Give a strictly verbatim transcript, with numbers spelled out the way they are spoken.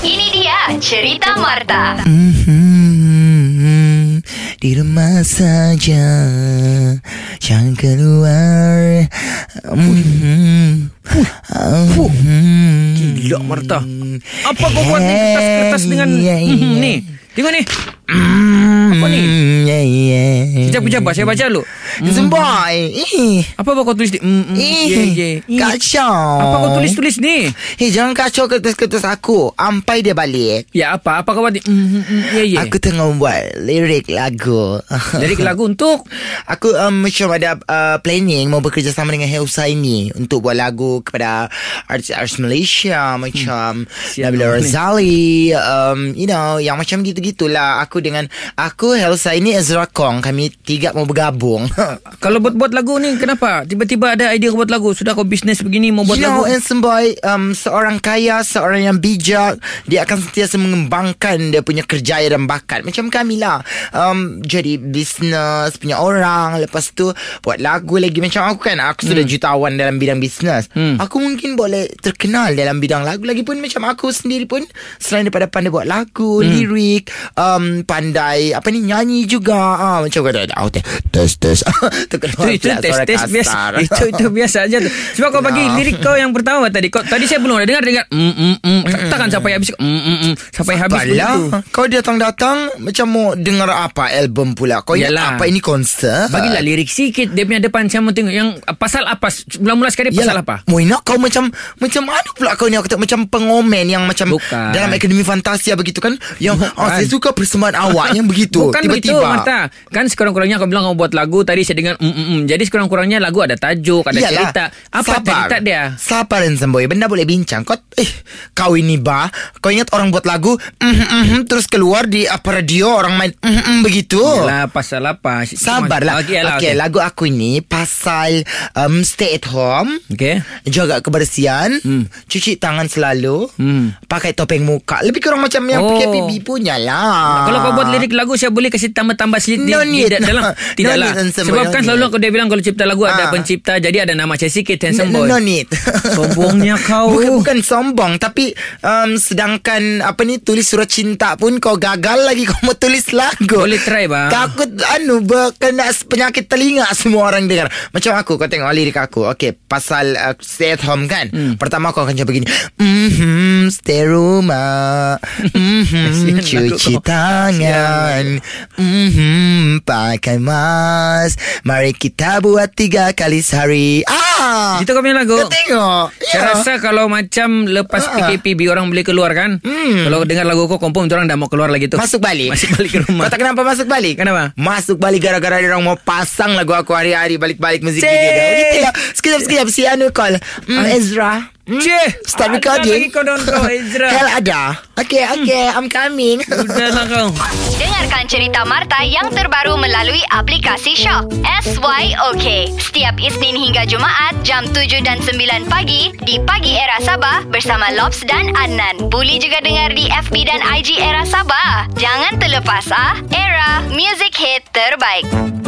Ini dia cerita Marta. Mm-hmm. Di rumah saja, jangan keluar. Mm-hmm. Fuh. Fuh. Gila Marta. Apa kau buat ni kertas-kertas dengan mm-hmm, ni? Tengok ni. Apa ni? Kejap-kejap saya baca dulu. Semboy. Apa apa kau tulis ni? Kacau. Apa kau tulis-tulis ni? Hei, jangan kacau kertas-kertas aku. Ampai dia balik. Ya apa? Apa kau buat ni? Aku tengah membuat lirik lagu. Lirik lagu untuk? Aku macam ada planning mau bekerjasama dengan Hel Saini untuk buat lagu kepada artis-artis Malaysia macam Nabila Razali, you know, yang macam gitu-gitulah. Aku dengan aku, Hel Saini, Ezra Kong, kami tiga mau bergabung. Kalau buat-buat lagu ni kenapa tiba-tiba ada idea buat lagu? Sudah kau bisnes begini mau buat you lagu? You know, handsome boy, um, seorang kaya, seorang yang bijak, dia akan sentiasa mengembangkan dia punya kerjaya dan bakat. Macam Kamilah, um, jadi bisnes punya orang, lepas tu buat lagu lagi. Macam aku kan, aku sudah hmm. jutawan dalam bidang bisnes. hmm. Aku mungkin boleh terkenal dalam bidang lagu. Lagipun macam aku sendiri pun selain daripada pandai buat lagu, hmm. lirik, um, pandai apa ni, nyanyi juga. ah, Macam kata Test-test itu test-test biasa. Itu itu biasa aja. Sebab kau bagi lirik kau yang pertama tadi, kau, tadi saya belum ada dengar. Dengar takkan sampai habis. Sampai habis begitu. Kau datang-datang macam mau dengar apa album pula. Kau ingat apa ini konser? Bagilah lirik sikit dia punya depan. Saya mau tengok yang pasal apa. Mula-mula sekali pasal apa. Moina kau macam, macam mana pula kau ni? Aku tak macam pengomen yang macam dalam Akademi Fantasia begitu kan. Yang saya suka persembahan awak yang begitu. Bukan begitu Marta. Kan sekurang-kurangnya kau bilang kau buat lagu tadi saya dengar mm-mm. Jadi sekurang-kurangnya lagu ada tajuk, ada yalah, cerita. Apa sabar, cerita dia? Sabar Ensemboy, benda boleh bincang. Kau eh, kau ini bah, kau ingat orang buat lagu mm-mm, terus keluar di apa radio orang main mm-mm, begitu. Yalah, pasal apa? Sabarlah. Okey, okay, okay. Lagu aku ini pasal um, stay at home. Okey. Jaga kebersihan, mm. cuci tangan selalu, mm. pakai topeng muka. Lebih kurang macam yang oh. P K P B punya lah. Kalau kau buat lirik lagu saya boleh kasih tambah-tambah sedikit. No di, need, di dalam. Tidaklah. No sebab kan selalu aku dia bilang kalau cipta lagu ha. ada pencipta, jadi ada nama Jessie Kit. Handsome boy. No, no need. Sombongnya kau. Bukan, bukan sombong, tapi um, sedangkan apa ni tulis surat cinta pun kau gagal lagi kau mau tulis lagu. Boleh try bah. Takut anu berkena penyakit telinga semua orang dengar. Macam aku kau tengok lirik aku. Okey, pasal uh, stay at home kan. Hmm. Pertama kau akan macam begini. Mhm, stay rumah. Mhm, cuci tangan. Mhm, pakai mask. Mari kita buat tiga kali sehari. Ah, itu kau punya lagu. Kau tengok yeah. Saya rasa kalau macam lepas uh. P K P B orang boleh keluar kan. mm. Kalau dengar lagu kau confirm orang dah mau keluar lagi tu. Masuk balik. Masuk balik ke rumah. Kau tak kenapa masuk balik? Kenapa? Masuk balik gara-gara orang mau pasang lagu aku hari-hari. Balik-balik muzik dia. Sekejap-sekejap si Anu call mm, Ezra. Cih, start recording. Hel ada. Okay, okay, I'm coming. Dengarkan cerita Marta yang terbaru melalui aplikasi SYOK S Y O K setiap Isnin hingga Jumaat jam tujuh dan sembilan pagi di Pagi Era Sabah bersama Lobs dan Adnan. Boleh juga dengar di F B dan I G Era Sabah. Jangan terlepas ah, Era Music Hit terbaik.